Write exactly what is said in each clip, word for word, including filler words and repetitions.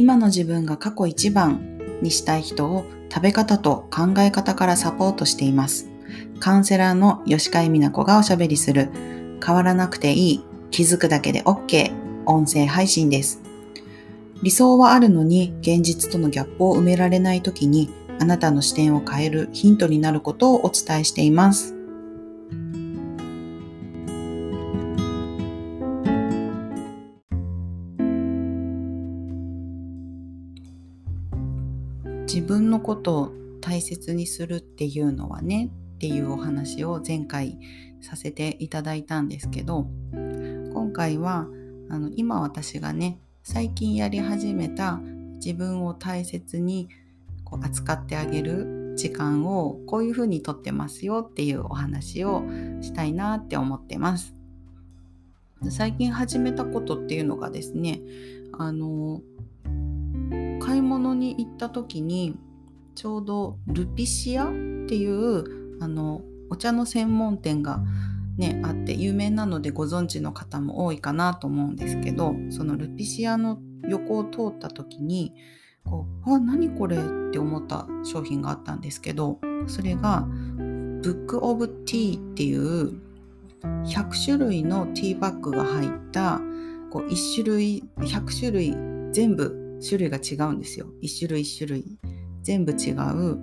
今の自分が過去一番にしたい人を食べ方と考え方からサポートしています。カウンセラーの吉海美奈子がおしゃべりする変わらなくていい、気づくだけで OK 音声配信です。理想はあるのに現実とのギャップを埋められないときにあなたの視点を変えるヒントになることをお伝えしています。自分のことを大切にするっていうのはねっていうお話を前回させていただいたんですけど、今回はあの今私がね最近やり始めた自分を大切にこう扱ってあげる時間をこういうふうにとってますよっていうお話をしたいなって思ってます。最近始めたことっていうのがですね、あの買い物に行った時にちょうどルピシアっていうあのお茶の専門店が、ね、あって有名なのでご存知の方も多いかなと思うんですけど、そのルピシアの横を通った時にこう、あ、何これって思った商品があったんですけど、それが Book of Tea っていうひゃくしゅるいのティーバッグが入ったこういちしゅるいひゃくしゅるい全部種類が違うんですよ。一種類一種類全部違う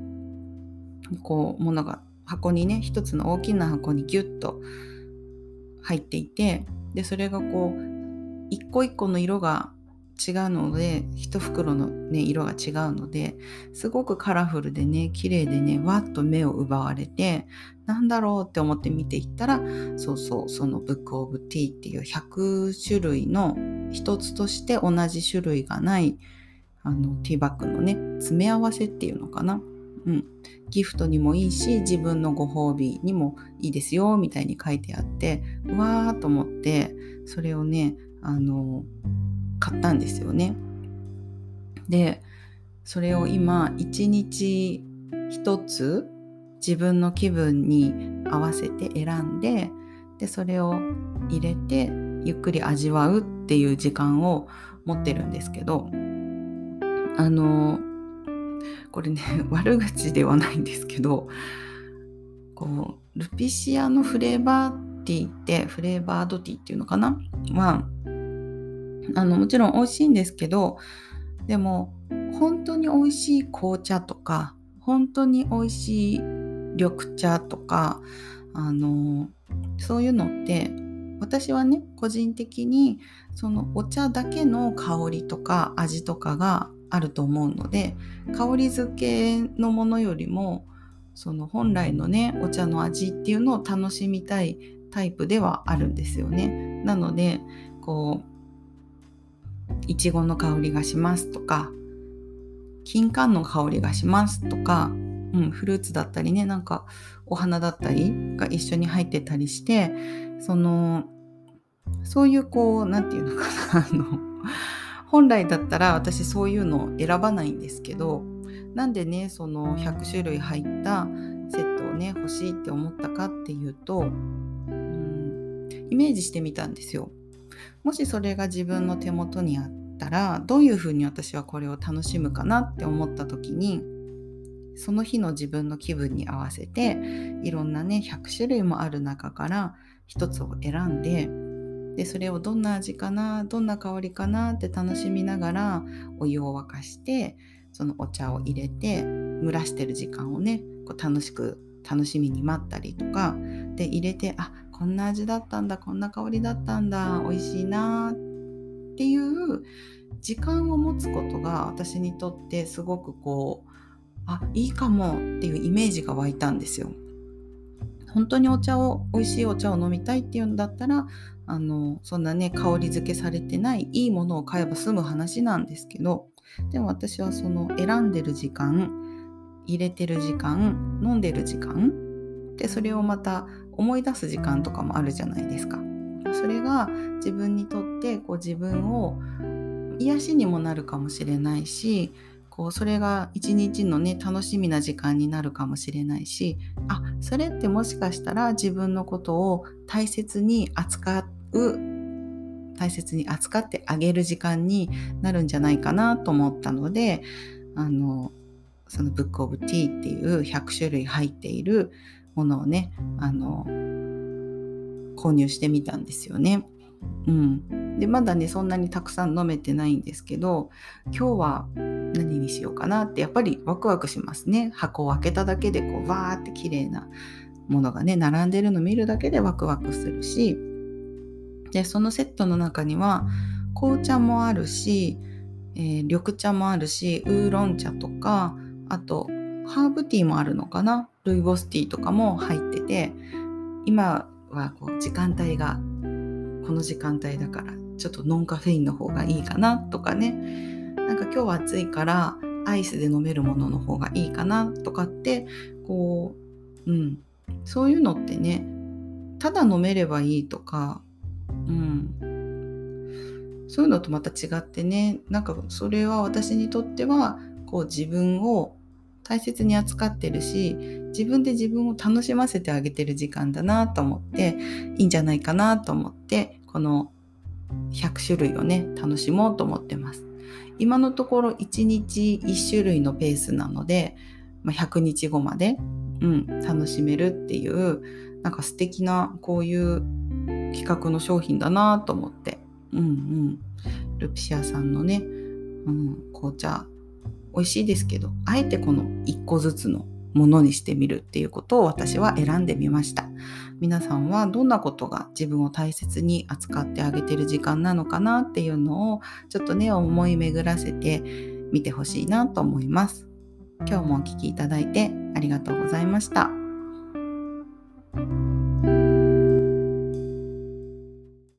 こうものが箱にね、一つの大きな箱にギュッと入っていて、でそれがこう一個一個の色が違うので、一袋の、ね、色が違うのですごくカラフルでね綺麗でね、わっと目を奪われて、なんだろうって思って見ていったら、そうそう、そのブックオブティーっていうひゃくしゅるいの一つとして同じ種類がないあのティーバッグのね詰め合わせっていうのかな、うん、ギフトにもいいし自分のご褒美にもいいですよみたいに書いてあって、うわーと思ってそれをねあの買ったんですよね。でそれを今いちにちひとつ自分の気分に合わせて選んで、でそれを入れてゆっくり味わうっていう時間を持ってるんですけど、あのこれね悪口ではないんですけど、こうルピシアのフレーバーティーってフレーバードティーっていうのかなは、あのもちろん美味しいんですけど、でも本当に美味しい紅茶とか本当に美味しい緑茶とか、あのそういうのって私はね個人的にそのお茶だけの香りとか味とかがあると思うので、香り付けのものよりもその本来のねお茶の味っていうのを楽しみたいタイプではあるんですよね。なのでこういちごの香りがしますとか金柑の香りがしますとか、うん、フルーツだったりね、なんかお花だったりが一緒に入ってたりして、そのそういうこうなんていうのかなあの本来だったら私そういうのを選ばないんですけど、なんでねそのひゃくしゅるい入ったセットをね欲しいって思ったかっていうと、うん、イメージしてみたんですよ。もしそれが自分の手元にあったらどういうふうに私はこれを楽しむかなって思った時に、その日の自分の気分に合わせていろんなねひゃくしゅるいもある中から一つを選んで、でそれをどんな味かなどんな香りかなって楽しみながらお湯を沸かしてそのお茶を入れて蒸らしてる時間をねこう楽しく楽しみに待ったりとかで、入れて、あ、こんな味だったんだ、こんな香りだったんだ、美味しいなっていう時間を持つことが私にとってすごくこう、あ、いいかもっていうイメージが湧いたんですよ。本当にお茶を美味しいお茶を飲みたいっていうんだったら、あのそんなね香り付けされてないいいものを買えば済む話なんですけど、でも私はその選んでる時間、入れてる時間、飲んでる時間で、それをまた思い出す時間とかもあるじゃないですか。それが自分にとってこう自分を癒しにもなるかもしれないし、こうそれが一日のね楽しみな時間になるかもしれないし、あ、それってもしかしたら自分のことを大切に扱う大切に扱ってあげる時間になるんじゃないかなと思ったので、あのそのブックオブティーっていうひゃくしゅるい入っているものをね、あの購入してみたんですよね。うん、でまだねそんなにたくさん飲めてないんですけど、今日は何にしようかなってやっぱりワクワクしますね。箱を開けただけでこうわーって綺麗なものがね並んでるの見るだけでワクワクするし、でそのセットの中には紅茶もあるし、えー、緑茶もあるし、ウーロン茶とか、あとハーブティーもあるのかな、ルイボスティーとかも入ってて、今はこう時間帯がこの時間帯だからちょっとノンカフェインの方がいいかなとかね、なんか今日は暑いからアイスで飲めるものの方がいいかなとかって、こう、うん、そういうのってね、ただ飲めればいいとか、うん、そういうのとまた違ってね、なんかそれは私にとってはこう自分を大切に扱ってるし、自分で自分を楽しませてあげてる時間だなと思っていいんじゃないかなと思って、このひゃくしゅるいをね楽しもうと思ってます。今のところいちにちいっしゅるいのペースなので、まあ、ひゃくにちごまで、うん、楽しめるっていう、なんか素敵なこういう企画の商品だなと思って、うんうん、ルピシアさんのね、うん、紅茶美味しいですけど、あえてこのいっこずつのものにしてみるっていうことを私は選んでみました。皆さんはどんなことが自分を大切に扱ってあげてる時間なのかなっていうのをちょっとね思い巡らせてみてほしいなと思います。今日もお聞きいただいてありがとうございました。